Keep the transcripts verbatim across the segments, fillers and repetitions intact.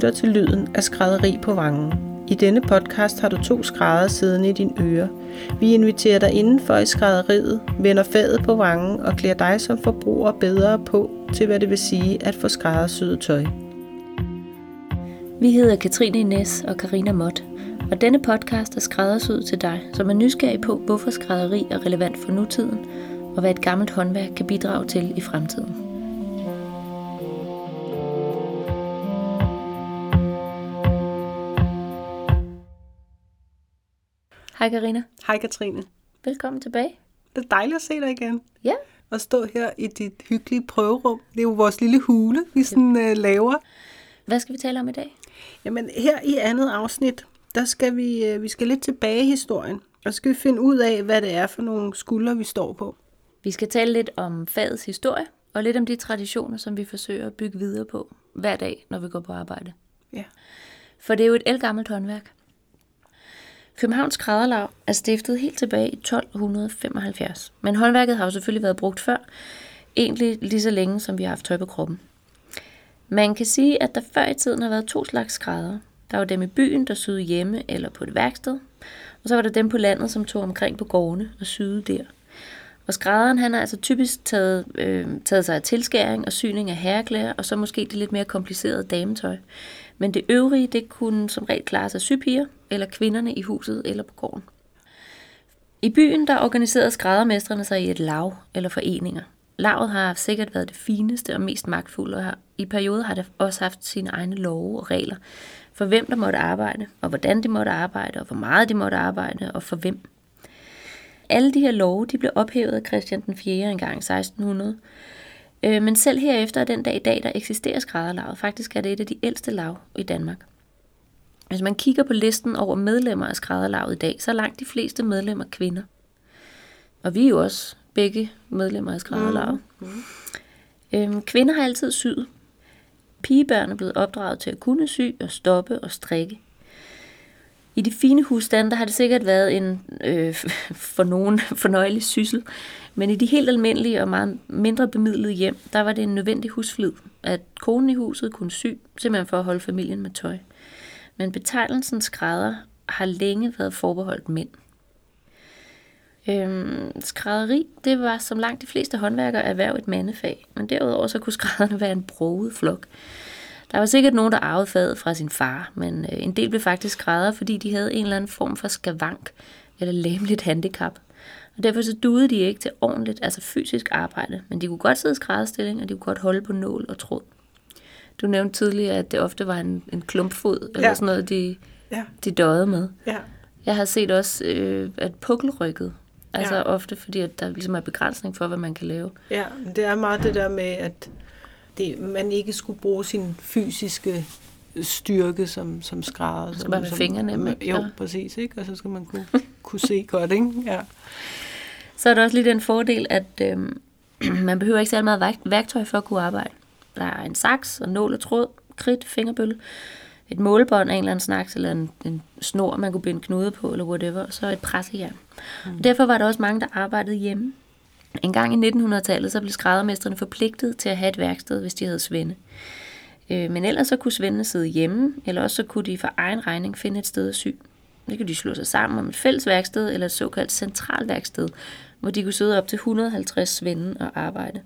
lytter til lyden af skrædderi på vangen. I denne podcast har du to skrædder siddende i dine ører. Vi inviterer dig indenfor i skrædderiet, vender faget på vangen og klæder dig som forbruger bedre på til, hvad det vil sige at få skræddersyet tøj. Vi hedder Katrine Ines og Karina Mott, og denne podcast er skræddersyet til dig, som er nysgerrig på, hvorfor skrædderi er relevant for nutiden, og hvad et gammelt håndværk kan bidrage til i fremtiden. Hej Karina. Hej Katrine. Velkommen tilbage. Det er dejligt at se dig igen. Ja. Og stå her i dit hyggelige prøverum. Det er jo vores lille hule, vi sådan øh, laver. Hvad skal vi tale om i dag? Jamen her i andet afsnit, der skal vi, øh, vi skal lidt tilbage i historien. Og så skal vi finde ud af, hvad det er for nogle skuldre, vi står på. Vi skal tale lidt om fagets historie, og lidt om de traditioner, som vi forsøger at bygge videre på hver dag, når vi går på arbejde. Ja. For det er jo et ældgammelt håndværk. Københavns skrædderlag er stiftet helt tilbage i tolv femoghalvfjerds, men håndværket har jo selvfølgelig været brugt før, egentlig lige så længe, som vi har haft tøj på kroppen. Man kan sige, at der før i tiden har været to slags skrædder. Der var dem i byen, der syede hjemme eller på et værksted, og så var der dem på landet, som tog omkring på gårdene og syede der. Og skrædderen, han har altså typisk taget, øh, taget sig af tilskæring og syning af herreklæder, og så måske det lidt mere komplicerede dametøj. Men det øvrige, det kunne som regel klare sig sypiger, eller kvinderne i huset eller på gården. I byen, der organiserede skræddermestrene sig i et lav eller foreninger. Lavet har sikkert været det fineste og mest magtfulde, og i perioder har det også haft sine egne love og regler, for hvem der måtte arbejde, og hvordan de måtte arbejde, og hvor meget de måtte arbejde, og for hvem. Alle de her love, de blev ophævet af Christian den fjerde engang i seksten hundrede. Men selv herefter den dag i dag, der eksisterer skrædderlaget. Faktisk er det et af de ældste lav i Danmark. Hvis man kigger på listen over medlemmer af skrædderlaget i dag, så er langt de fleste medlemmer kvinder. Og vi er jo også begge medlemmer af skrædderlaget. Mm-hmm. Kvinder har altid syet. Pigebørn er blevet opdraget til at kunne sy og stoppe og strikke. I de fine husstande, der har det sikkert været en øh, for nogen fornøjelig syssel, men i de helt almindelige og meget mindre bemidlede hjem, der var det en nødvendig husflid, at konen i huset kunne sy, simpelthen for at holde familien med tøj. Men betegnelsen skrædder har længe været forbeholdt mænd. Øhm, skrædderi, det var som langt de fleste håndværkere erhverv et mandefag, men derudover så kunne skrædderne være en broget flok. Der var sikkert nogen, der arvede faget fra sin far, men en del blev faktisk skrædder, fordi de havde en eller anden form for skavank eller læmeligt handicap. Og derfor så duede de ikke til ordentligt, altså fysisk arbejde, men de kunne godt sidde i skrædderstilling, og de kunne godt holde på nål og tråd. Du nævnte tidligere, at det ofte var en, en klumpfod, eller ja. sådan noget, de, ja. de døjede med. Ja. Jeg har set også, øh, at pukkelrykket, altså ja. ofte fordi, at der ligesom er begrænsning for, hvad man kan lave. Ja, det er meget det der med, at Det, man ikke skulle bruge sin fysiske styrke som, som skrædder. Man skal bare med fingrene. Med, jo, ja. præcis. Ikke? Og så skal man kunne, kunne se godt. Ikke? Ja. Så er der også lige den fordel, at øh, man behøver ikke særlig meget værktøj for at kunne arbejde. Der er en saks, og nål og tråd, kridt, fingerbølle, et målebånd af en eller anden slags, eller en, en snor, man kunne binde knude på, eller whatever, og så et pressejern. Mm. Og derfor var der også mange, der arbejdede hjemme. En gang i nitten hundrede-tallet, så blev skræddermesterne forpligtet til at have et værksted, hvis de havde svende. Men ellers så kunne svendene sidde hjemme, eller også så kunne de for egen regning finde et sted at sy. Det kunne de slå sig sammen om et fælles værksted, eller et såkaldt centralværksted, hvor de kunne sidde op til et hundrede og halvtreds svende og arbejde.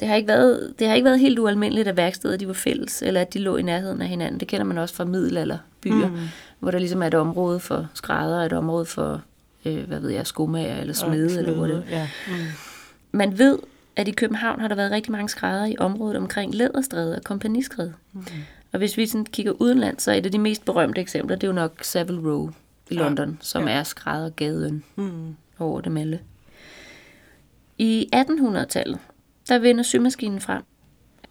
Det har ikke været, det har ikke været helt ualmindeligt, at værksteder de var fælles, eller at de lå i nærheden af hinanden. Det kender man også fra middelalderbyer, mm. hvor der ligesom er et område for skrædder og et område for hvad ved jeg, skomager eller smede, eller hvor det ja. mm. Man ved, at i København har der været rigtig mange skrædder i området omkring Læderstræde og Kompagniskred. Mm. Og hvis vi sådan kigger udenlands, så er et af de mest berømte eksempler, det er jo nok Savile Row i London, ja. som ja. er skræddergaden mm. over det melde. I attenhundrede-tallet, der vender symaskinen frem.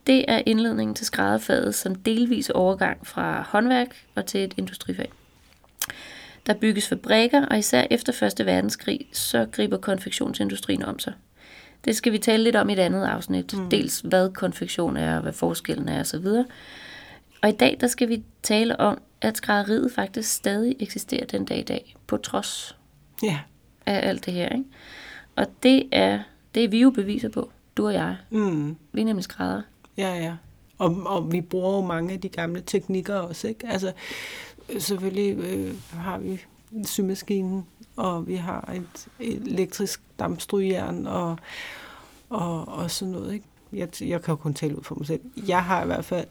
Det er indledningen til skrædderfaget som delvis overgang fra håndværk og til et industrifag. Der bygges fabrikker, og især efter første verdenskrig, så griber konfektionsindustrien om sig. Det skal vi tale lidt om i et andet afsnit. Mm. Dels hvad konfektion er, og hvad forskellen er osv. Og i dag, der skal vi tale om, at skrædderiet faktisk stadig eksisterer den dag i dag, på trods yeah. af alt det her. Ikke? Og det er, det er vi jo beviser på, du og jeg. Mm. Vi er nemlig skrædder. Ja, ja. Og, og vi bruger jo mange af de gamle teknikker også, ikke? Altså, selvfølgelig øh, har vi symaskinen, og vi har et elektrisk dampstrygejern og, og, og sådan noget, ikke? Jeg, jeg kan jo kun tale ud for mig selv. Jeg har i hvert fald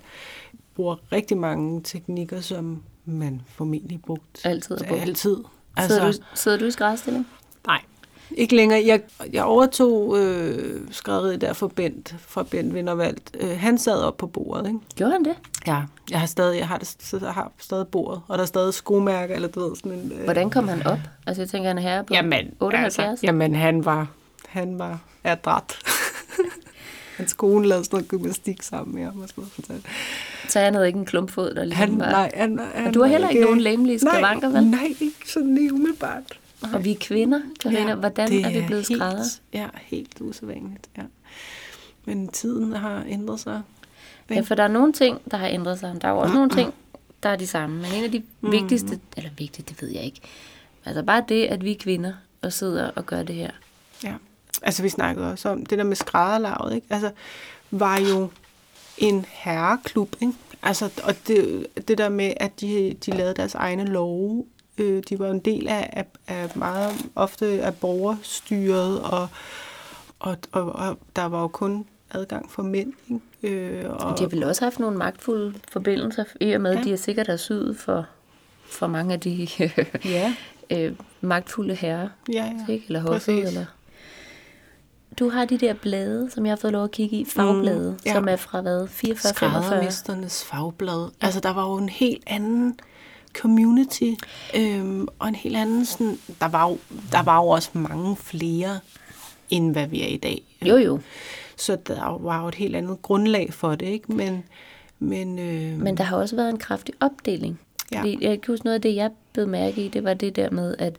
bruger rigtig mange teknikker, som man formentlig brugt. Altid har brugt. Altid. Altså, sidder, du, sidder du i skrædderstilling? Nej, ikke længere. Jeg, jeg overtog øh, skrædderiet der for Bent, fra Bent Vindervalt. Øh, han sad op på bordet, ikke? Gjorde han det? Ja, jeg har stadig, jeg har, det, jeg har stadig bordet, og der er stadig skomærker, eller du ved sådan en... Øh, Hvordan kom han op? Altså, jeg tænker, han er herre på jamen, otteoghalvfjerds. Altså, jamen, han var, han var adræt. Hans kone lavede sådan noget gymnastik sammen med ham. Så han havde ikke en klumpfod, der ligesom var... Nej, han, han, og du har heller ikke, ikke nogen læmelige skavanker, vel? Nej, ikke sådan lige umiddelbart. Nej. Og vi er kvinder, Karina. Ja, hvordan er vi blevet skrædder? Ja, helt usædvanligt, ja. Men tiden har ændret sig. Ja, for der er nogle ting, der har ændret sig. Der er også nogle ting, der er de samme. Men en af de mm. vigtigste... Eller vigtigt, det ved jeg ikke. Altså bare det, at vi er kvinder og sidder og gør det her. Ja. Altså, vi snakkede også om det der med skrædderlaget, ikke? Altså, var jo en herreklub, ikke? Altså, og det, det der med, at de, de lavede deres egne love, øh, de var en del af, af, af meget ofte af borgerstyret, og, og, og, og der var jo kun adgang for mænd, ikke? Øh, og de har vel også haft nogle magtfulde forbindelser, i og med, ja. De er sikkert har syet for, for mange af de ja. øh, magtfulde herrer, ja, ja. Ikke? Eller hoffet, eller... Du har de der blade, som jeg har fået lov at kigge i, fagblade, mm, ja. Som er fra hvad? fireogfyrre femogfyrre? Skræddermesternes fagblade. Altså, der var jo en helt anden community, øhm, og en helt anden sådan... Der var, jo, der var jo også mange flere, end hvad vi er i dag. Jo, jo. Så der var jo et helt andet grundlag for det, ikke? Men, men, øhm, men der har også været en kraftig opdeling. Ja. Jeg kan huske noget af det, jeg blev mærke i, det var det der med, at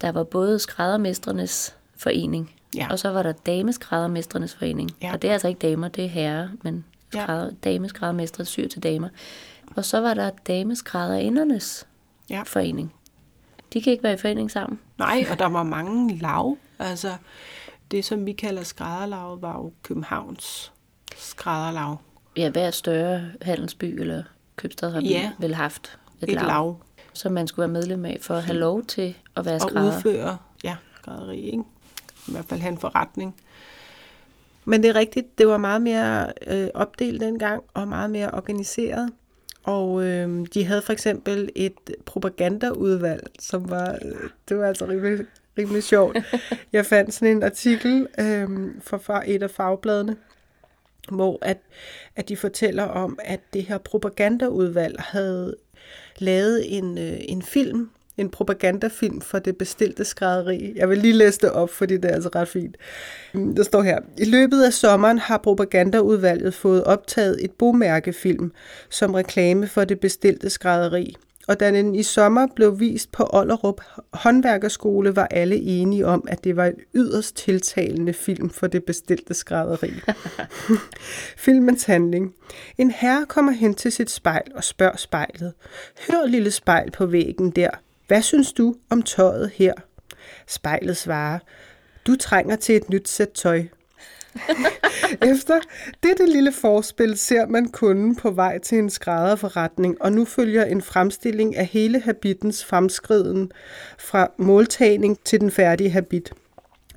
der var både skræddermesternes forening... Ja. Og så var der dameskræddermesternes forening. Ja. Og det er altså ikke damer, det er herrer, men skrædder, ja. Dameskræddermestre syr til damer. Og så var der dameskrædderindernes ja. Forening. De kan ikke være i forening sammen. Nej, og der var mange lav. Altså, det som vi kalder skrædderlag, var jo Københavns skrædderlag. Ja, hver større handelsby eller købstad har ja. Vel haft et, et lav, lav, som man skulle være medlem af for at have lov til at være skrædder. Og udføre ja, skrædderi, ikke? I hvert fald have en forretning. Men det er rigtigt, det var meget mere øh, opdelt dengang, og meget mere organiseret. Og øh, de havde for eksempel et propagandaudvalg, som var, øh, det var altså rimelig, rimelig sjovt. Jeg fandt sådan en artikel øh, fra et af fagbladene, hvor at, at de fortæller om, at det her propagandaudvalg havde lavet en, øh, en film, en propagandafilm for det bestilte skrædderi. Jeg vil lige læse det op, fordi det er altså ret fint. Der står her: I løbet af sommeren har propagandaudvalget fået optaget et bomærkefilm som reklame for det bestilte skrædderi. Og da den i sommer blev vist på Allerup håndværkerskole, var alle enige om, at det var en yderst tiltalende film for det bestilte skrædderi. Filmens handling. En herre kommer hen til sit spejl og spørger spejlet: Hør lille spejl på væggen der. Hvad synes du om tøjet her? Spejlet svarer: Du trænger til et nyt sæt tøj. Efter dette lille forspil ser man kunden på vej til en skrædderforretning, og nu følger en fremstilling af hele habitens fremskriden fra måltagning til den færdige habit.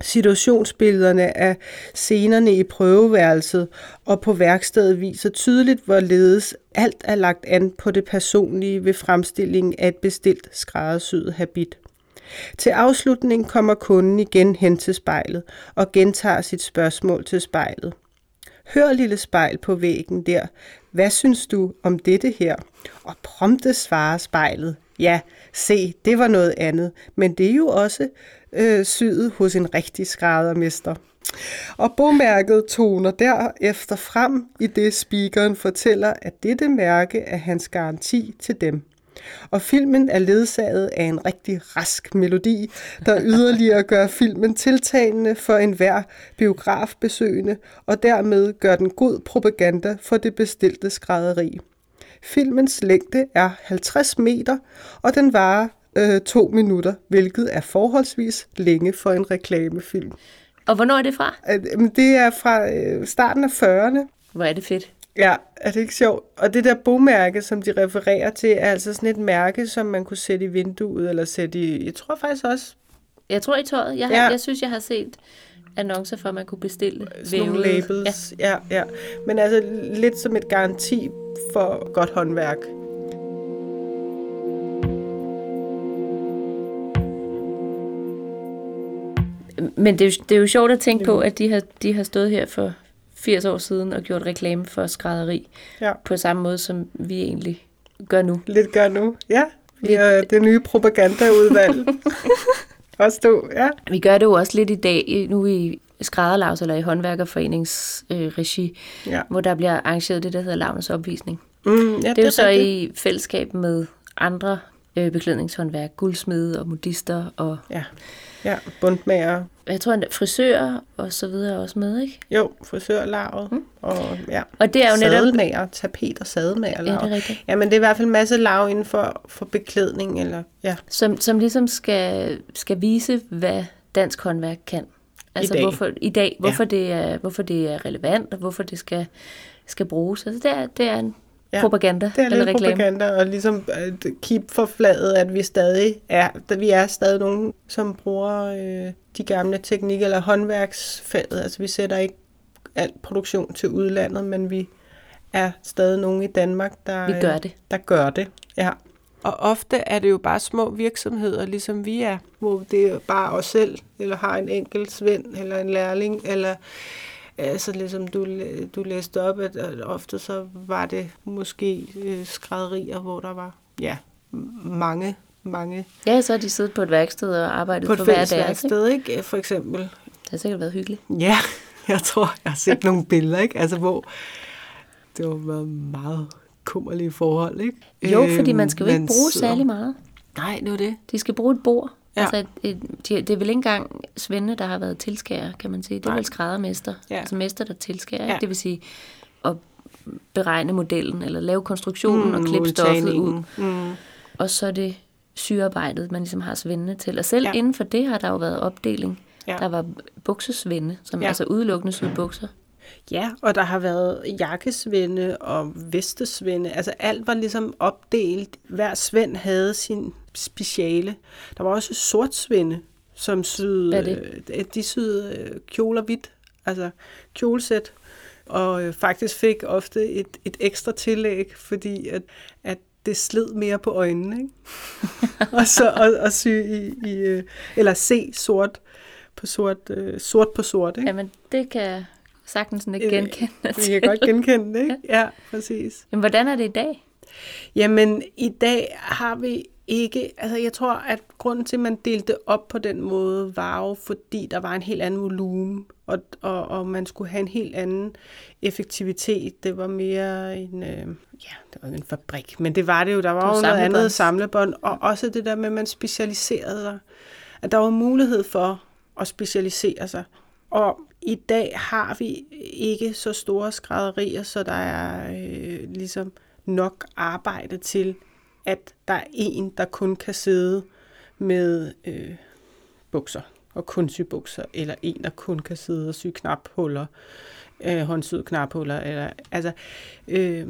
Situationsbillederne af scenerne i prøveværelset og på værkstedet viser tydeligt, hvorledes alt er lagt an på det personlige ved fremstillingen af et bestilt skræddersyet habit. Til afslutning kommer kunden igen hen til spejlet og gentager sit spørgsmål til spejlet. Hør lille spejl på væggen der. Hvad synes du om dette her? Og prompte svarer spejlet: Ja, se, det var noget andet, men det er jo også øh, syet hos en rigtig skræddermester. Og bomærket toner derefter frem, i det speakeren fortæller, at dette mærke er hans garanti til dem. Og filmen er ledsaget af en rigtig rask melodi, der yderligere gør filmen tiltalende for enhver biografbesøgende, og dermed gør den god propaganda for det bestilte skrædderi. Filmens længde er halvtreds meter, og den varer øh, to minutter, hvilket er forholdsvis længe for en reklamefilm. Og hvornår er det fra? Det er fra starten af fyrrerne. Hvor er det fedt. Ja, er det ikke sjovt? Og det der bogmærke, som de refererer til, er altså sådan et mærke, som man kunne sætte i vinduet, eller sætte i, jeg tror faktisk også... Jeg tror i tøjet. Jeg, har, ja. jeg synes, jeg har set annoncer for, at man kunne bestille sådan nogle labels. Ja. Ja, ja. Men altså lidt som et garanti for godt håndværk. Men det er, jo, det er jo sjovt at tænke på, at de har, de har stået her for firs år siden og gjort reklame for skrædderi, ja, på samme måde, som vi egentlig gør nu. Lidt gør nu, ja. Vi er det nye propagandaudvalg. Også du, ja. Vi gør det jo også lidt i dag, nu i skrædderlavs eller i håndværkerforeningens øh, regi, ja, hvor der bliver arrangeret det, der hedder lavens opvisning. Mm, ja, det er det jo så rigtigt. I fællesskab med andre øh, beklædningshåndværk, guldsmede og modister og... Ja. Ja, bundmager. Jeg tror, at frisører og så videre også med, ikke? Jo, frisørlaget. Mm. Og, ja. Og det er jo netop... Sadelmager, tapet og sadelmagerlaget. Ja, det er rigtigt. Ja, men det er i hvert fald en masse lav inden for, for beklædning, eller... Ja. Som, som ligesom skal, skal vise, hvad dansk håndværk kan. Altså, I dag. Hvorfor, i dag, hvorfor, ja, det er, hvorfor det er relevant, og hvorfor det skal, skal bruges. Altså, det er, det er en... Ja, propaganda, det er lidt reklame. Propaganda, og ligesom keep for flaget, at vi stadig er, at vi er stadig nogen, som bruger øh, de gamle teknikker eller håndværksfaget. Altså vi sætter ikke al produktion til udlandet, men vi er stadig nogen i Danmark, der, vi gør det. Øh, der gør det. Ja. Og ofte er det jo bare små virksomheder, ligesom vi er, hvor det er bare os selv, eller har en enkelt svend, eller en lærling, eller... Altså ligesom du, du læste op, at ofte så var det måske øh, skrædderier, hvor der var, ja, mange, mange... Ja, så har de siddet på et værksted og arbejdet på, på hver deres. På et værksted, ikke? ikke? For eksempel. Det har sikkert været hyggeligt. Ja, jeg tror, jeg har set nogle billeder, ikke? Altså hvor det har været meget kummerlige forhold, ikke? Jo, fordi man skal jo ikke bruge særlig meget. Nej, det er det. De skal bruge et bord. Ja. Altså, det er vel ikke engang svende, der har været tilskærer, kan man sige. Det er Nej. vel skræddermester, ja, altså mester, der tilskærer. Ja. Det vil sige at beregne modellen, eller lave konstruktionen mm, og klippe stoffet ud. Mm. Og så er det sygearbejdet, man ligesom har svendene til. Og selv ja. inden for det har der jo været opdeling. Ja. Der var buksesvende, som ja. altså udelukkende syede bukser. Ja, og der har været jakkesvende og vestesvende. Altså alt var ligesom opdelt. Hver svend havde sin speciale. Der var også sortsvende, som syede, de syede kjoler hvidt, altså kjolesæt, og faktisk fik ofte et, et ekstra tillæg, fordi at, at det slid mere på øjnene, ikke? og så at, at sy i, i, eller se sort på sort, sort på sort, ikke? Jamen, det kan sagtens ikke genkende. Vi kan godt genkende det, ikke? Ja, præcis. Men hvordan er det i dag? Jamen, i dag har vi ikke, altså jeg tror, at grunden til, at man delte det op på den måde, var jo, fordi der var en helt anden volumen, og, og, og man skulle have en helt anden effektivitet. Det var mere en, øh, ja, det var en fabrik, men det var det jo, der var jo noget andet samlebånd, og også det der med, at man specialiserede sig, at der var mulighed for at specialisere sig. Og i dag har vi ikke så store skrædderier, så der er øh, ligesom nok arbejde til, at der er en, der kun kan sidde med øh, bukser og kun sy bukser, eller en, der kun kan sidde og sy knaphuller, øh, håndsyde knaphuller. Eller, altså, øh,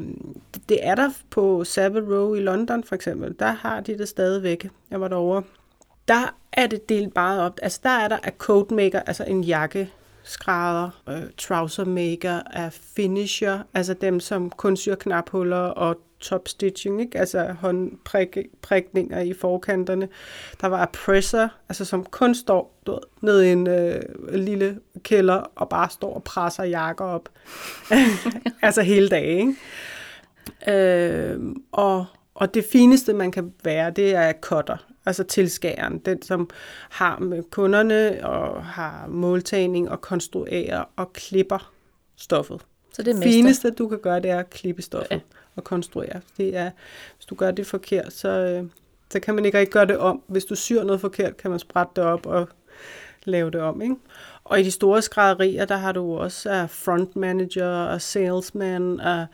det er der på Savile Row i London for eksempel. Der har de det stadigvæk. Jeg var derovre. Der er det delt meget op. Altså der er der a coat maker, altså en jakke, skrædder, øh, trouser maker, er finisher, altså dem, som kun syr knaphuller og top stitching, ikke? Altså håndprikninger i forkanterne. Der var presser, altså som kun står du ved, ned i en øh, lille kælder og bare står og presser jakker op. Altså hele dagen. Øh, og, og det fineste, man kan være, det er cutter, altså tilskæren, den som har med kunderne og har måltagning og konstruerer og klipper stoffet. Så det fineste, du kan gøre, det er at klippe stoffet. Ja. Og konstruere. Det er, hvis du gør det forkert, så, øh, så kan man ikke rigtig gøre det om. Hvis du syr noget forkert, kan man sprætte det op og lave det om, ikke? Og i de store skrædderier, der har du også uh, front manager og salesman. Og,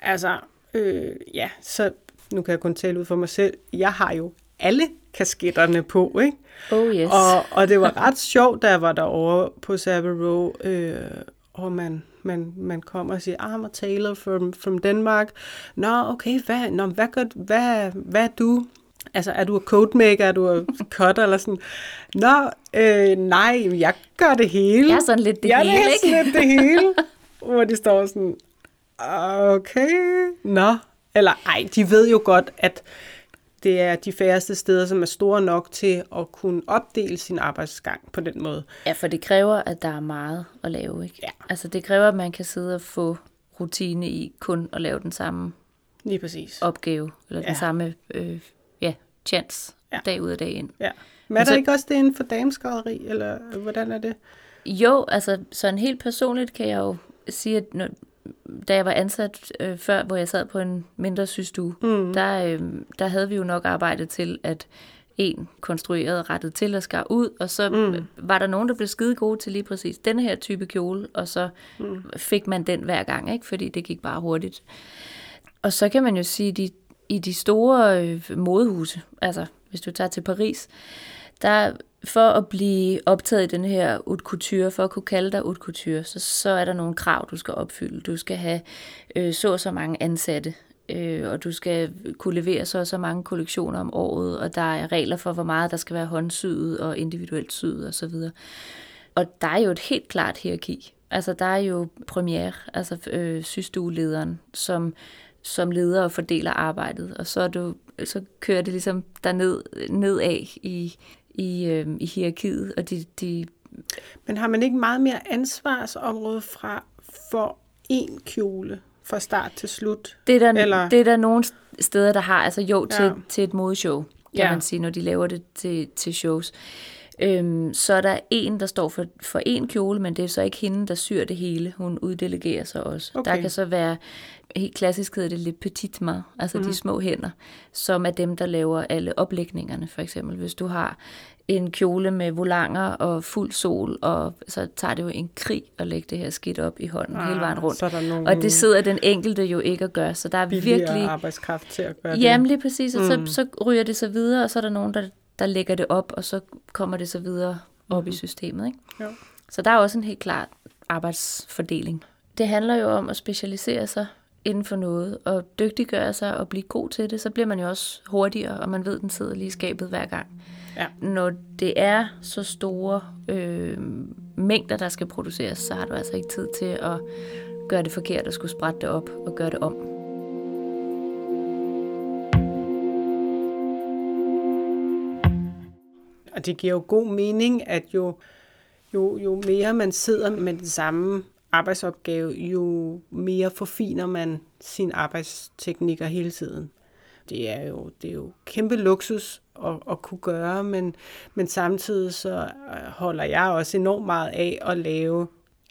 altså, øh, ja, så nu kan jeg kun tale ud for mig selv. Jeg har jo alle kasketterne på, ikke? Oh yes. Og, og det var ret sjovt, da jeg var derovre på Savile Row, øh, og man, man, man kommer og siger, I'm a tailor from, from Denmark. Nå, okay, hvad, nå, hvad, gør, hvad, hvad er du? Altså, er du codemaker, er du cutter eller sådan? Nå, øh, nej, jeg gør det hele. Jeg er sådan lidt det jeg hele, ikke? Jeg er sådan lidt det hele, hvor de står sådan, okay, nå. Eller ej, de ved jo godt, at det er de færreste steder, som er store nok til at kunne opdele sin arbejdsgang på den måde. Ja, for det kræver, at der er meget at lave, ikke? Ja. Altså, det kræver, at man kan sidde og få rutine i kun at lave den samme lige præcis. Opgave, eller ja. Den samme øh, ja, chance ja. Dag ud og dag ind. Ja. Men er der så ikke også det inden for dameskrædderi, eller hvordan er det? Jo, altså sådan helt personligt kan jeg jo sige, at når, da jeg var ansat øh, før, hvor jeg sad på en mindre systue, mm. der, øh, der havde vi jo nok arbejdet til, at en konstruerede, rettet til og skar ud, og så mm. var der nogen, der blev skide gode til lige præcis den her type kjole, og så mm. fik man den hver gang, ikke? Fordi det gik bare hurtigt. Og så kan man jo sige, at de, i de store øh, modehuse, altså hvis du tager til Paris, der for at blive optaget i den her haute couture, for at kunne kalde dig haute couture, så, så er der nogle krav, du skal opfylde. Du skal have øh, så og så mange ansatte, øh, og du skal kunne levere så og så mange kollektioner om året, og der er regler for, hvor meget der skal være håndsyet og individuelt syet osv. Og, og der er jo et helt klart hierarki. Altså der er jo premiere, altså øh, systuelederen, som... som leder og fordeler arbejdet, og så, er du, så kører det ligesom derned, nedad i, i, øh, i hierarkiet. Og de, de Men har man ikke meget mere ansvarsområde fra for én kjole fra start til slut? Det er der, Eller? Det er der nogle steder, der har, altså jo, til, ja. Til et modeshow, kan ja. Man sige, når de laver det til, til shows. Øhm, så er der en, der står for, for en kjole, men det er så ikke hende, der syr det hele. Hun uddelegerer sig også. Okay. Der kan så være, helt klassisk hedder det les petites mains, altså mm. de små hænder, som er dem, der laver alle oplægningerne, for eksempel. Hvis du har en kjole med volanger og fuld sol, og så tager det jo en krig at lægge det her skidt op i hånden ah, hele vejen rundt. Og det sidder den enkelte jo ikke at gøre, så der er virkelig arbejdskraft til at gøre det. Jamen lige præcis, og mm. så, så ryger det så videre, og så er der nogen, der der lægger det op, og så kommer det så videre op mm-hmm. i systemet, ikke? Jo. Så der er også en helt klar arbejdsfordeling. Det handler jo om at specialisere sig inden for noget, og dygtiggøre sig og blive god til det, så bliver man jo også hurtigere, og man ved, den sidder lige i skabet hver gang. Ja. Når det er så store øh, mængder, der skal produceres, så har du altså ikke tid til at gøre det forkert og skulle sprætte det op og gøre det om. Og det giver jo god mening, at jo, jo, jo mere man sidder med den samme arbejdsopgave, jo mere forfiner man sine arbejdsteknikker hele tiden. Det er jo, det er jo kæmpe luksus at, at kunne gøre, men, men samtidig så holder jeg også enormt meget af at lave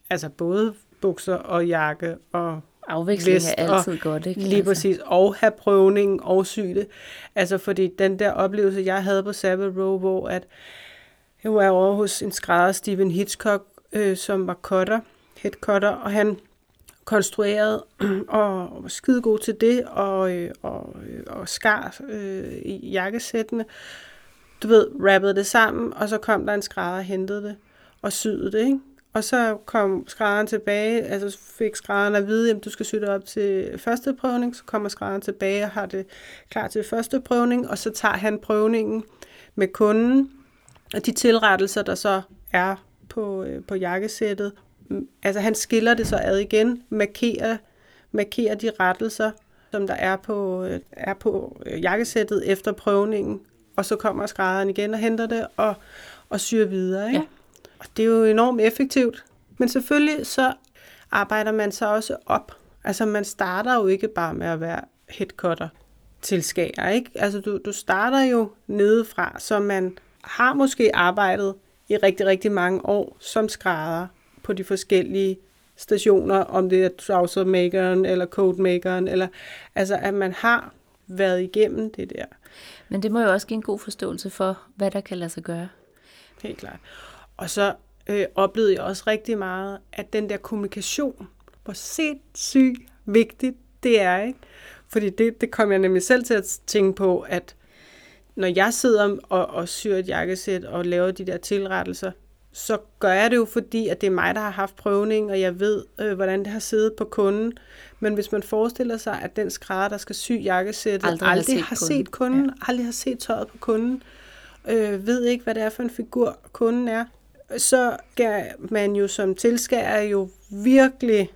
altså både bukser og jakke og afveksling vest, er altid og godt, ikke? Lige altså. Præcis, og have prøvningen og syge. Altså, fordi den der oplevelse, jeg havde på Savile Row, hvor at jeg var over hos en skrædder, Stephen Hitchcock, øh, som var cutter, head cutter, og han konstruerede og var skidegod til det, og, øh, og, øh, og skar øh, i jakkesættene. Du ved, rappede det sammen, og så kom der en skrædder og hentede det, og syede det, ikke? Og så kom skrædderen tilbage, altså fik skrædderen at vide, at du skal sy det op til første prøvning, så kommer skrædderen tilbage og har det klar til første prøvning, og så tager han prøvningen med kunden, og de tilrettelser, der så er på, på jakkesættet, altså han skiller det så ad igen, markerer, markerer de rettelser, som der er på, er på jakkesættet efter prøvningen, og så kommer skrædderen igen og henter det og, og syr videre, ikke? Ja. Det er jo enormt effektivt. Men selvfølgelig så arbejder man så også op. Altså man starter jo ikke bare med at være headcutter til skærer, ikke? Altså du, du starter jo nedefra, så man har måske arbejdet i rigtig, rigtig mange år som skrædder på de forskellige stationer, om det er trousermakeren eller coatmakeren, eller altså at man har været igennem det der. Men det må jo også give en god forståelse for, hvad der kan lade sig gøre. Helt klart. Og så øh, oplevede jeg også rigtig meget, at den der kommunikation, hvor sindssygt vigtigt det er, ikke? Fordi det, det kom jeg nemlig selv til at tænke på, at når jeg sidder og, og syr et jakkesæt og laver de der tilrettelser, så gør jeg det jo, fordi at det er mig, der har haft prøvning, og jeg ved, øh, hvordan det har siddet på kunden. Men hvis man forestiller sig, at den skrædder, der skal sy jakkesættet, aldrig, aldrig har, set, har kunden. set kunden, ja. aldrig har set tøjet på kunden, øh, ved ikke, hvad det er for en figur, kunden er, så skal man jo som tilskærer jo virkelig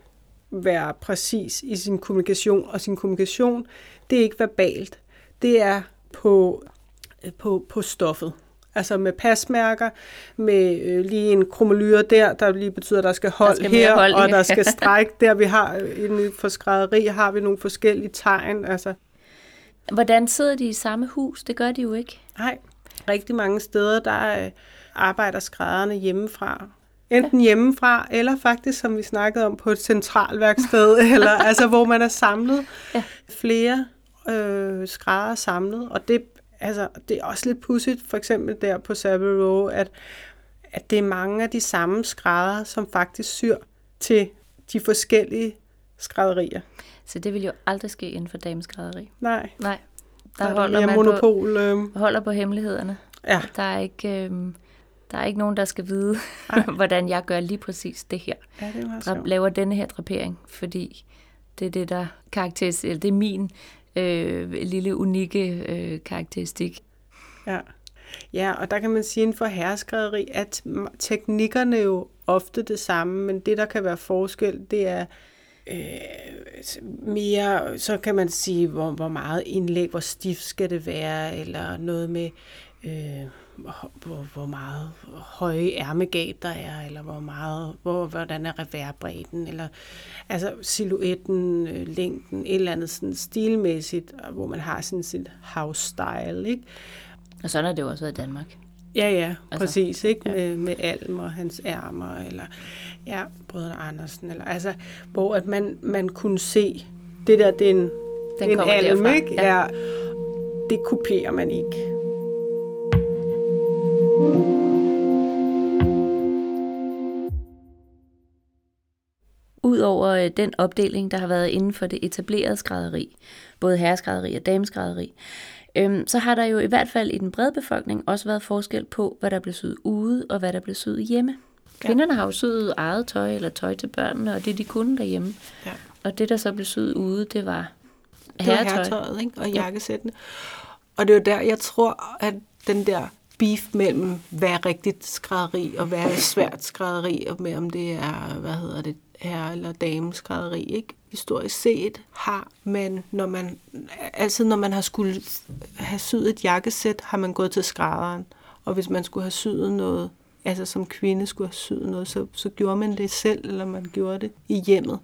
være præcis i sin kommunikation. Og sin kommunikation, det er ikke verbalt. Det er på, på, på stoffet. Altså med pasmærker, med øh, lige en kromelyre der, der lige betyder, at der skal hold, der skal her, hold, ja. og der skal stræk der. Vi har, inden for skrædderi har vi nogle forskellige tegn. Altså. Hvordan sidder de i samme hus? Det gør de jo ikke. Nej. Rigtig mange steder, der øh, arbejder skrædderne hjemmefra. Enten hjemmefra, eller faktisk, som vi snakkede om, på et centralværksted, eller, altså, hvor man er samlet. Ja. Flere øh, skrædder samlet, og det Altså, det er også lidt pudsigt, for eksempel der på Savile Row, at, at det er mange af de samme skrædder, som faktisk syr til de forskellige skrædderier. Så det vil jo aldrig ske inden for dameskrædderi? Nej. Nej. Der, der holder man monopol, på, øh... holder på hemmelighederne. Ja. Der er ikke, øh, der er ikke nogen, der skal vide, hvordan jeg gør lige præcis det her. Ja, det er meget sjovt. Jeg laver denne her drapering, fordi det er det, der karakteriserer, det er min Øh, lille, unikke øh, karakteristik. Ja. ja, og der kan man sige inden for herreskrædderi, at teknikkerne jo ofte det samme, men det, der kan være forskel, det er øh, mere, så kan man sige, hvor, hvor meget indlæg, hvor stift skal det være, eller noget med, øh, hvor, hvor meget høje ærmegab der er, eller hvor meget, hvor, hvordan er reværbredden, eller altså silhuetten, øh, længden, et eller andet sådan stilmæssigt, hvor man har sådan sit house style, ikke? Og sådan er det jo også i Danmark. Ja, ja, altså, præcis, ikke? Ja. Med, med Alm og hans ærmer, eller ja, Brødrene Andersen, eller altså, hvor at man, man kunne se, det der, det er en, Den en Alm, ikke? Ja. Ja, det kopierer man ikke. Udover den opdeling, der har været inden for det etablerede skrædderi, både herreskrædderi og dameskrædderi, øhm, så har der jo i hvert fald i den brede befolkning også været forskel på, hvad der blev syet ude og hvad der blev syet hjemme. Kvinderne ja. har jo syet eget tøj eller tøj til børnene, og det de kunne derhjemme. Ja. Og det, der så blev syet ude, det var herretøj. Det var herretøjet, ikke? Og jakkesættene. Og det er jo der, jeg tror, at den der beef mellem, hvad er rigtigt skrædderi, og hvad er svært skrædderi, og med om det er, hvad hedder det, herre- eller dameskrædderi, ikke? Historisk set har man, når man, altid når man har skulle have syet et jakkesæt, har man gået til skrædderen, og hvis man skulle have syet noget, altså som kvinde skulle have syet noget, så, så gjorde man det selv, eller man gjorde det i hjemmet.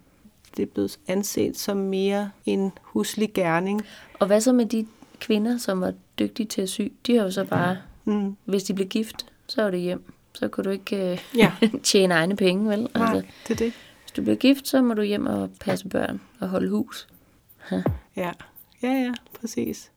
Det er blevet anset som mere en huslig gerning. Og hvad så med de kvinder, som var dygtige til at sy? De har jo så bare... Mm. Hvis de blev gift, så var det hjem. Så kunne du ikke øh, ja. tjene egne penge, vel? Nej, altså, det er det. Hvis du bliver gift, så må du hjem og passe børn og holde hus. Ha. Ja, ja, ja, præcis.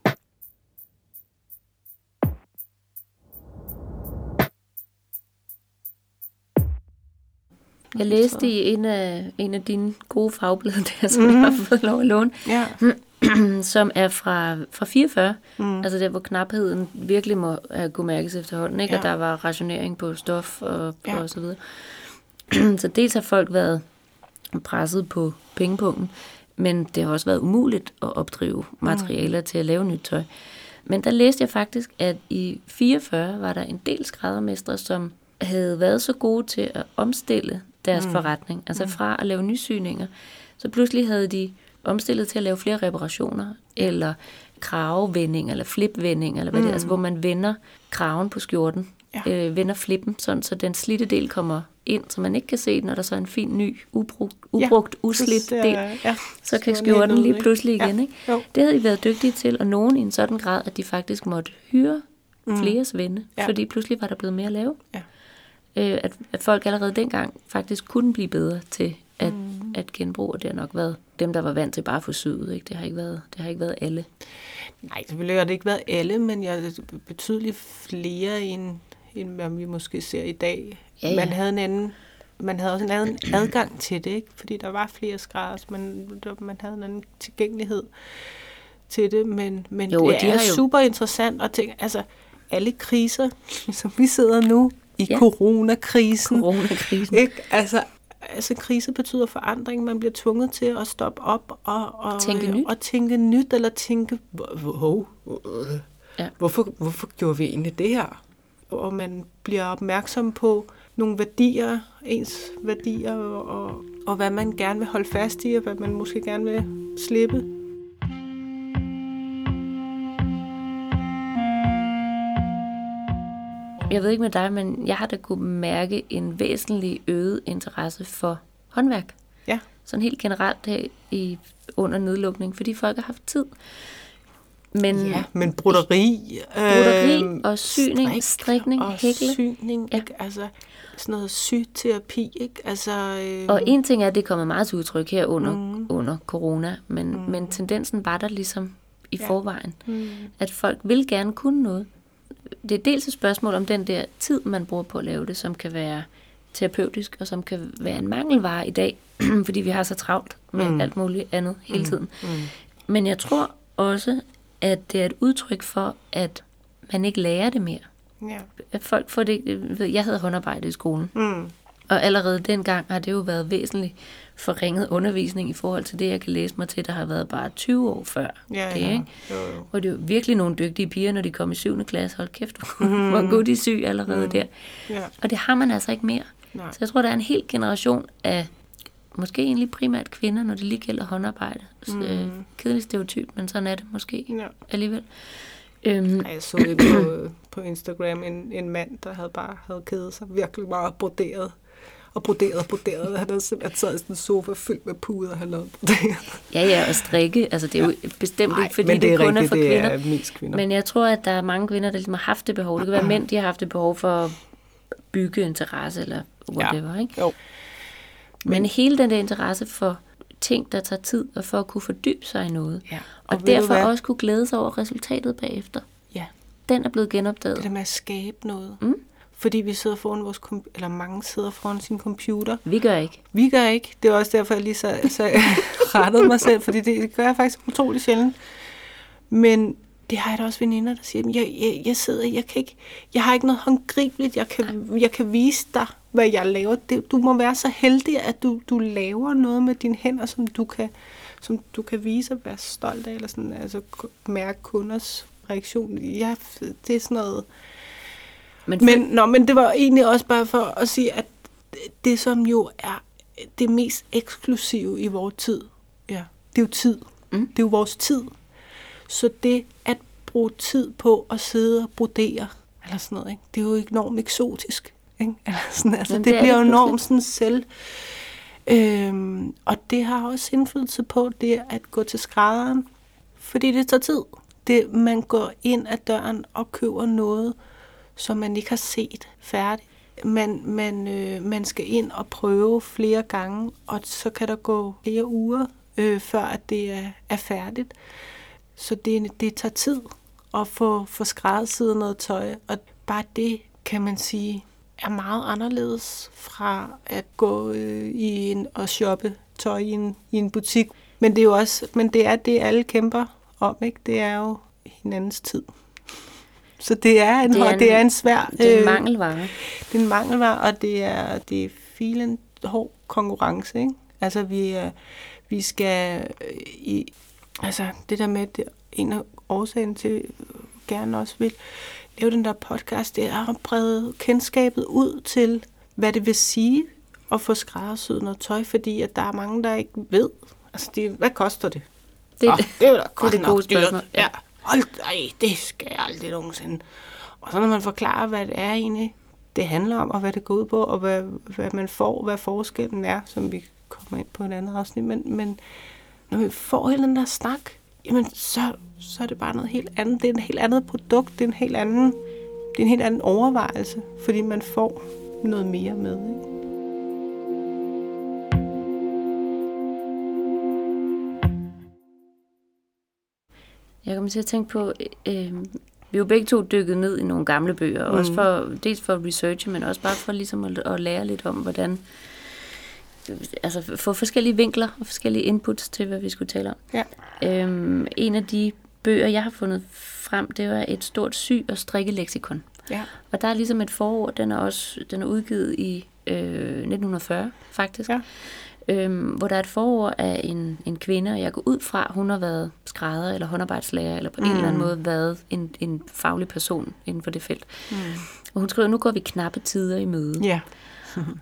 Jeg læste i en af, en af dine gode fagblade, der, som mm. jeg har fået lov at låne, ja. som er fra, fra fireogfyrre, mm. altså der, hvor knapheden virkelig må have kunne mærkes efterhånden, ikke? Ja. Og der var rationering på stof og, ja. og så videre. Så dels har folk været presset på pengepunkten, men det har også været umuligt at opdrive materialer mm. til at lave nyt tøj. Men der læste jeg faktisk, at i fireogfyrre var der en del skræddermestre, som havde været så gode til at omstille deres mm. forretning, altså mm. fra at lave nysyninger. Så pludselig havde de omstillet til at lave flere reparationer, eller kravevendinger, eller flipvendinger, eller hvad mm. det er, altså hvor man vender kraven på skjorten, ja. øh, vender flippen, sådan, så den slidte del kommer ind, så man ikke kan se den, og der så er en fin, ny, ubrugt, ubrugt ja. uslidt del, ja. så kan skjorten lige pludselig igen. Ja. Ikke? Jo. Det havde de været dygtige til, og nogen i en sådan grad, at de faktisk måtte hyre mm. flere svende, ja. fordi pludselig var der blevet mere at lave. Ja. Øh, at, at folk allerede dengang faktisk kunne blive bedre til at, mm. at genbruge, og det har nok været dem, der var vant til bare at få syet, ikke? Det har ikke været, det har ikke været alle. Nej, selvfølgelig har det ikke været alle, men jeg er betydeligt flere, end, end hvad vi måske ser i dag. Ja, ja. Man havde en anden, man havde også en anden adgang til det, ikke? Fordi der var flere skrædder, men man havde en anden tilgængelighed til det, men, men jo, det de er jo... super interessant at tænke, altså alle kriser, som vi sidder nu, i ja. coronakrisen. Coronakrisen. Ikke? Altså, altså, krise betyder forandring. Man bliver tvunget til at stoppe op og, og, tænke, nyt. og tænke nyt, eller tænke, wow, ja. hvorfor, hvorfor gjorde vi egentlig det her? Og man bliver opmærksom på nogle værdier, ens værdier, og, og hvad man gerne vil holde fast i, og hvad man måske gerne vil slippe. Jeg ved ikke med dig, men jeg har da kunne mærke en væsentlig øget interesse for håndværk. Ja. Sådan helt generelt her i, under nedlukning, fordi folk har haft tid. Men, ja, men broderi, broderi øh, og syning, strik, strikning, og hækle. Syning, ja. Ikke? Altså sådan noget syterapi, ikke? Altså, øh. Og en ting er, at det er kommet meget til udtryk her under, mm. under corona, men, mm. men tendensen var der ligesom i ja. forvejen, mm. at folk vil gerne kunne noget. Det er dels et spørgsmål om den der tid, man bruger på at lave det, som kan være terapeutisk, og som kan være en mangelvare i dag, fordi vi har så travlt med mm. alt muligt andet hele tiden. Mm. Mm. Men jeg tror også, at det er et udtryk for, at man ikke lærer det mere. Ja. At folk får det... Jeg havde håndarbejde i skolen, mm. og allerede dengang har det jo været væsentligt forringet undervisning i forhold til det, jeg kan læse mig til, der har været bare tyve år før. Ja, det, ja. Ikke? Jo, jo. Og det er jo virkelig nogle dygtige piger, når de kom i syvende klasse. Hold kæft, hvor mm. god de er syg allerede mm. der. Ja. Og det har man altså ikke mere. Nej. Så jeg tror, der er en hel generation af måske egentlig primært kvinder, når det lige gælder håndarbejde. Mm. Øh, kedelig stereotyp, men sådan er det måske ja. alligevel. Øhm. Ej, jeg så det på, på Instagram en, en mand, der havde bare havde kedet sig virkelig meget broderet. Og broderet og broderet. Han havde simpelthen taget sådan en sofa fyldt med puder, han lavede broderet. Ja, ja, og strikke. Altså, det er jo ja. bestemt ikke, fordi det, det kun rigtigt, er for kvinder. Det er mest kvinder. Men jeg tror, at der er mange kvinder, der ligesom har haft det behov. Det kan være mænd, de har haft det behov for at bygge en terrasse eller whatever, ja. ikke? Jo. Men, Men hele den der interesse for ting, der tager tid, og for at kunne fordybe sig i noget. Ja. Og, og derfor også kunne glæde sig over resultatet bagefter. Ja. Den er blevet genopdaget. Det der med at skabe noget. Mm. Fordi vi sidder foran vores computer, eller mange sidder foran sin computer. Vi gør ikke. Vi gør ikke. Det er også derfor, jeg lige så, så rettede mig selv, fordi det, det gør jeg faktisk utrolig sjældent. Men det har jeg da også veninder, der siger, jeg, jeg, jeg sidder, jeg kan ikke, jeg har ikke noget håndgribeligt, jeg kan, jeg kan vise dig, hvad jeg laver. Det, du må være så heldig, at du, du laver noget med dine hænder, som du kan, som du kan vise og være stolt af, eller sådan, altså mærke kunders reaktion. Jeg, det er sådan noget... Men, for... men, nå, men det var egentlig også bare for at sige, at det, som jo er det mest eksklusive i vores tid, ja, det er jo tid. Mm. Det er jo vores tid. Så det at bruge tid på at sidde og brodere, eller sådan noget, ikke? Det er jo enormt eksotisk. Ikke? Eller sådan, altså, det, det bliver jo enormt sådan selv. Øhm, og det har også indflydelse på det at gå til skrædderen, fordi det tager tid. Det, man går ind ad døren og køber noget, som man ikke har set færdigt. Man, man, øh, man skal ind og prøve flere gange, og så kan der gå flere uger, øh, før at det er, er færdigt. Så det, det tager tid at få, få skræddersyet noget tøj, og bare det, kan man sige, er meget anderledes fra at gå øh, i en, og shoppe tøj i en, i en butik. Men det er jo også, men det er det, alle kæmper om, ikke? Det er jo hinandens tid. Så det er en, det er en, det er en svær... Det er en mangelvare. Øh, det er en mangelvare, og det er, det er filen hård konkurrence, ikke? Altså, vi, vi skal... Øh, i, altså, det der med, det en af årsagen til, gerne også vil lave den der podcast, det er at brede kendskabet ud til, hvad det vil sige at få skræddersyet noget tøj, fordi at der er mange, der ikke ved. Altså, det, hvad koster det? Det, oh, det, det er jo da godt det nok dyrt. Ja. Hold, ej, det skal jeg aldrig nogensinde. Og så når man forklarer, hvad det er egentlig, det handler om, og hvad det går ud på, og hvad, hvad man får, hvad forskellen er, som vi kommer ind på et andet afsnit, men, men når vi får hele den der snak, jamen så, så er det bare noget helt andet. Det er en helt andet produkt, det er en helt anden, det er en helt anden overvejelse, fordi man får noget mere med, ikke? Jeg kommer til at tænke på, øh, vi jo begge to dykket ned i nogle gamle bøger, mm. også for, dels for at researche, men også bare for ligesom at, at lære lidt om, hvordan, altså få forskellige vinkler og forskellige inputs til, hvad vi skulle tale om. Ja. Øh, en af de bøger, jeg har fundet frem, det var et stort sy- og strikkeleksikon. Ja. Og der er ligesom et forord, den er også den er udgivet i øh, nitten fyrre faktisk, ja. øhm, hvor der er et forord af en, en kvinde, og jeg går ud fra, hun har været skrædder eller håndarbejdslærer, eller på mm. en eller anden måde været en, en faglig person inden for det felt. Mm. Og hun skriver, nu går vi knappe tider i møde. Ja.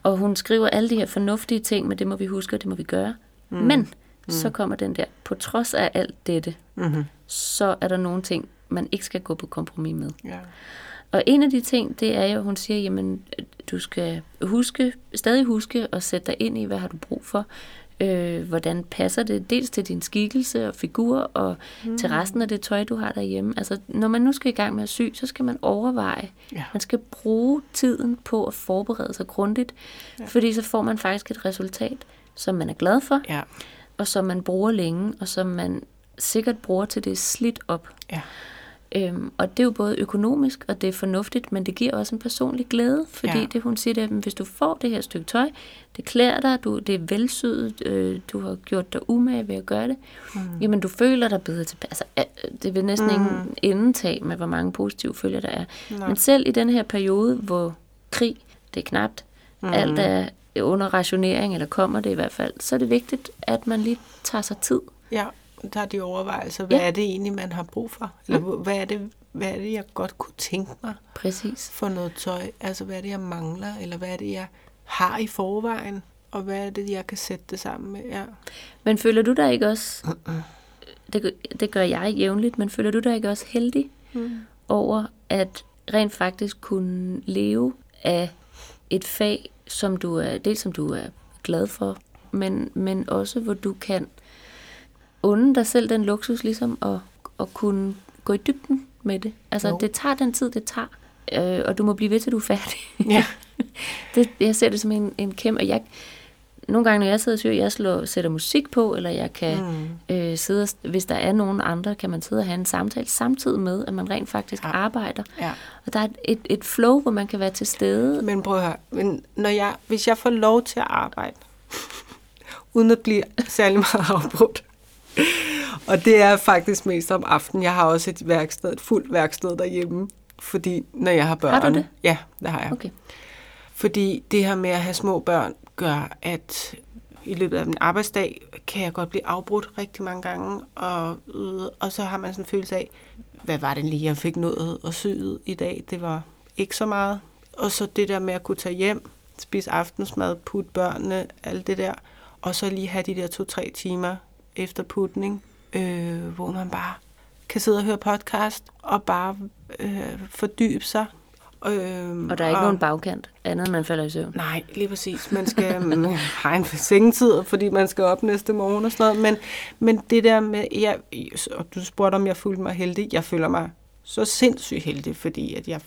Og hun skriver alle de her fornuftige ting, men det må vi huske, og det må vi gøre. Mm. Men mm. så kommer den der, på trods af alt dette, mm-hmm. så er der nogle ting, man ikke skal gå på kompromis med. Yeah. Og en af de ting, det er jo, hun siger, jamen, du skal huske, stadig huske at sætte dig ind i, hvad har du brug for, øh, hvordan passer det dels til din skikkelse og figur, og mm. til resten af det tøj, du har derhjemme. Altså, når man nu skal i gang med at sy, så skal man overveje, yeah. man skal bruge tiden på at forberede sig grundigt, yeah. fordi så får man faktisk et resultat, som man er glad for, yeah. og som man bruger længe, og som man sikkert bruger til det er slidt op. Yeah. Øhm, og det er jo både økonomisk, og det er fornuftigt, men det giver også en personlig glæde, fordi ja. det, hun siger, det er, at hvis du får det her stykke tøj, det klæder dig, du, det er velsyet, øh, du har gjort dig umage ved at gøre det, mm. jamen du føler dig bedre tilbage. Altså, det vil næsten mm. ingen indtag med, hvor mange positive følger der er. Nej. Men selv i den her periode, hvor krig, det er knapt, mm. alt er under rationering, eller kommer det i hvert fald, så er det vigtigt, at man lige tager sig tid. Ja. Der er de overvejelser, hvad ja. er det egentlig, man har brug for? Eller mm. hvad, er det, hvad er det, jeg godt kunne tænke mig Præcis. for noget tøj? Altså, hvad er det, jeg mangler? Eller hvad er det, jeg har i forvejen? Og hvad er det, jeg kan sætte det sammen med? Ja. Men føler du dig ikke også, mm-hmm. det, det gør jeg jævnligt, men føler du dig ikke også heldig mm. over at rent faktisk kunne leve af et fag, som du er, dels som du er glad for, men, men også hvor du kan unde dig selv den luksus, ligesom at, at kunne gå i dybden med det. Altså, jo. det tager den tid, det tager, øh, og du må blive ved, til du er færdig. Ja. det, jeg ser det som en, en kæmpe, og jeg, nogle gange, når jeg sidder og syr, jeg slår, sætter musik på, eller jeg kan mm. øh, sidde, og, hvis der er nogen andre, kan man sidde og have en samtale, samtidig med, at man rent faktisk ja. arbejder. Ja. Og der er et, et flow, hvor man kan være til stede. Men prøv at høre, men når jeg, hvis jeg får lov til at arbejde, uden at blive særlig meget afbrudt, og det er faktisk mest om aftenen. Jeg har også et værksted, et fuldt værksted derhjemme, fordi når jeg har børn... Har du det? Ja, det har jeg. Okay. Fordi det her med at have små børn gør, at i løbet af min arbejdsdag kan jeg godt blive afbrudt rigtig mange gange, og, og så har man sådan en følelse af, hvad var det lige, jeg fik nået og syet i dag? Det var ikke så meget. Og så det der med at kunne tage hjem, spise aftensmad, putte børnene, alt det der, og så lige have de der to-tre timer efter putning, øh, hvor man bare kan sidde og høre podcast og bare øh, fordybe sig. Øh, og der er ikke og, nogen bagkant, andet man falder i søvn. Nej, lige præcis. Man skal have en sengetid, fordi man skal op næste morgen og sådan noget. Men, men det der med, jeg, og du spurgte, om jeg følte mig heldig. Jeg føler mig så sindssygt heldig, fordi at jeg,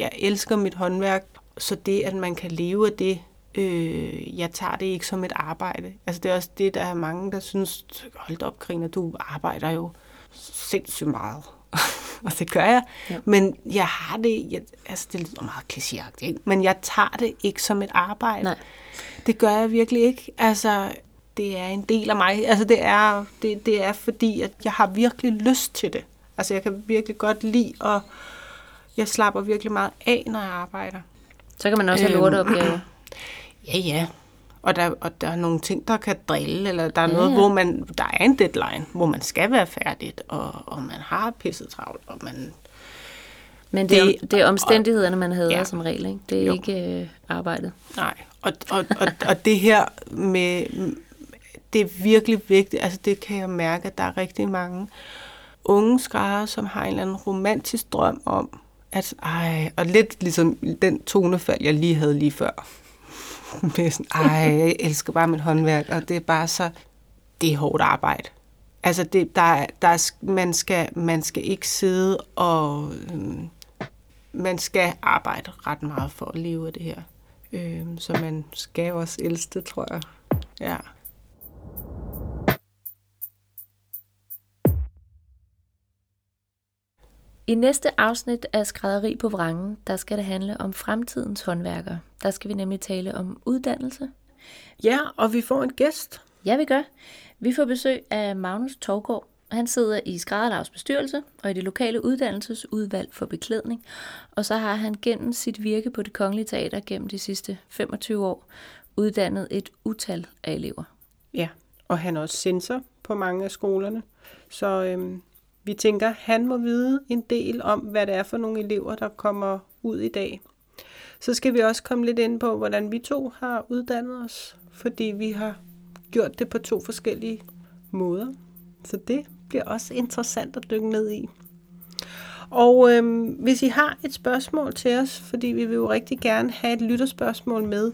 jeg elsker mit håndværk. Så det, at man kan leve af det, Øh, jeg tager det ikke som et arbejde. Altså det er også det, der er mange, der synes, hold op, Karina, du arbejder jo sindssygt meget. Og det gør jeg. Ja. Men jeg har det, jeg, altså det lyder meget klichéagtigt, men jeg tager det ikke som et arbejde. Nej. Det gør jeg virkelig ikke. Altså det er en del af mig. Altså det er, det, det er fordi, at jeg har virkelig lyst til det. Altså jeg kan virkelig godt lide, og jeg slapper virkelig meget af, når jeg arbejder. Så kan man også have lorteopgaver. Ja, ja. Og der, og der er nogle ting, der kan drille, eller der er ja, noget, ja. hvor man, der er en deadline, hvor man skal være færdigt, og, og man har pisset travlt, og man... Men det, det, det er omstændighederne, og, man hader ja. som regel, ikke? Det er jo. ikke øh, arbejdet. Nej, og, og, og, og det her med... Det er virkelig vigtigt, altså det kan jeg mærke, at der er rigtig mange unge skrædder, som har en eller anden romantisk drøm om, at ej, og lidt ligesom den tonefald, jeg lige havde lige før. Med sådan, ej, jeg elsker bare mit håndværk, og det er bare så, det er hårdt arbejde. Altså, det, der, der, man, skal, man skal ikke sidde og, øhm, man skal arbejde ret meget for at leve af det her. Øhm, så man skal jo også elske det, tror jeg. Ja. I næste afsnit af Skrædderi på Vrangen, der skal det handle om fremtidens håndværkere. Der skal vi nemlig tale om uddannelse. Ja, og vi får en gæst. Ja, vi gør. Vi får besøg af Magnus Torgård, Han sidder i Skrædderlags bestyrelse og i det lokale uddannelsesudvalg for beklædning, og så har han gennem sit virke på Det Kongelige Teater gennem de sidste femogtyve år uddannet et utal af elever. Ja, og han er også censor på mange af skolerne, så øhm, vi tænker, han må vide en del om, hvad det er for nogle elever, der kommer ud i dag. Så skal vi også komme lidt ind på, hvordan vi to har uddannet os, fordi vi har gjort det på to forskellige måder. Så det bliver også interessant at dykke ned i. Og øhm, hvis I har et spørgsmål til os, fordi vi vil jo rigtig gerne have et lytterspørgsmål med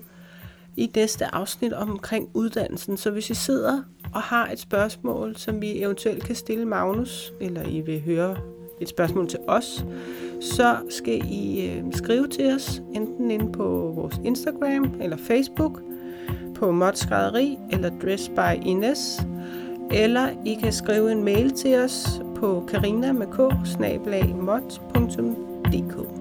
i næste afsnit omkring uddannelsen. Så hvis I sidder og har et spørgsmål, som vi eventuelt kan stille Magnus, eller I vil høre et spørgsmål til os, så skal I øh, skrive til os, enten inde på vores Instagram eller Facebook, på Mott Skrædderi eller Dress by Ines, eller I kan skrive en mail til os på karina punktum k snabel-a mott punktum d k.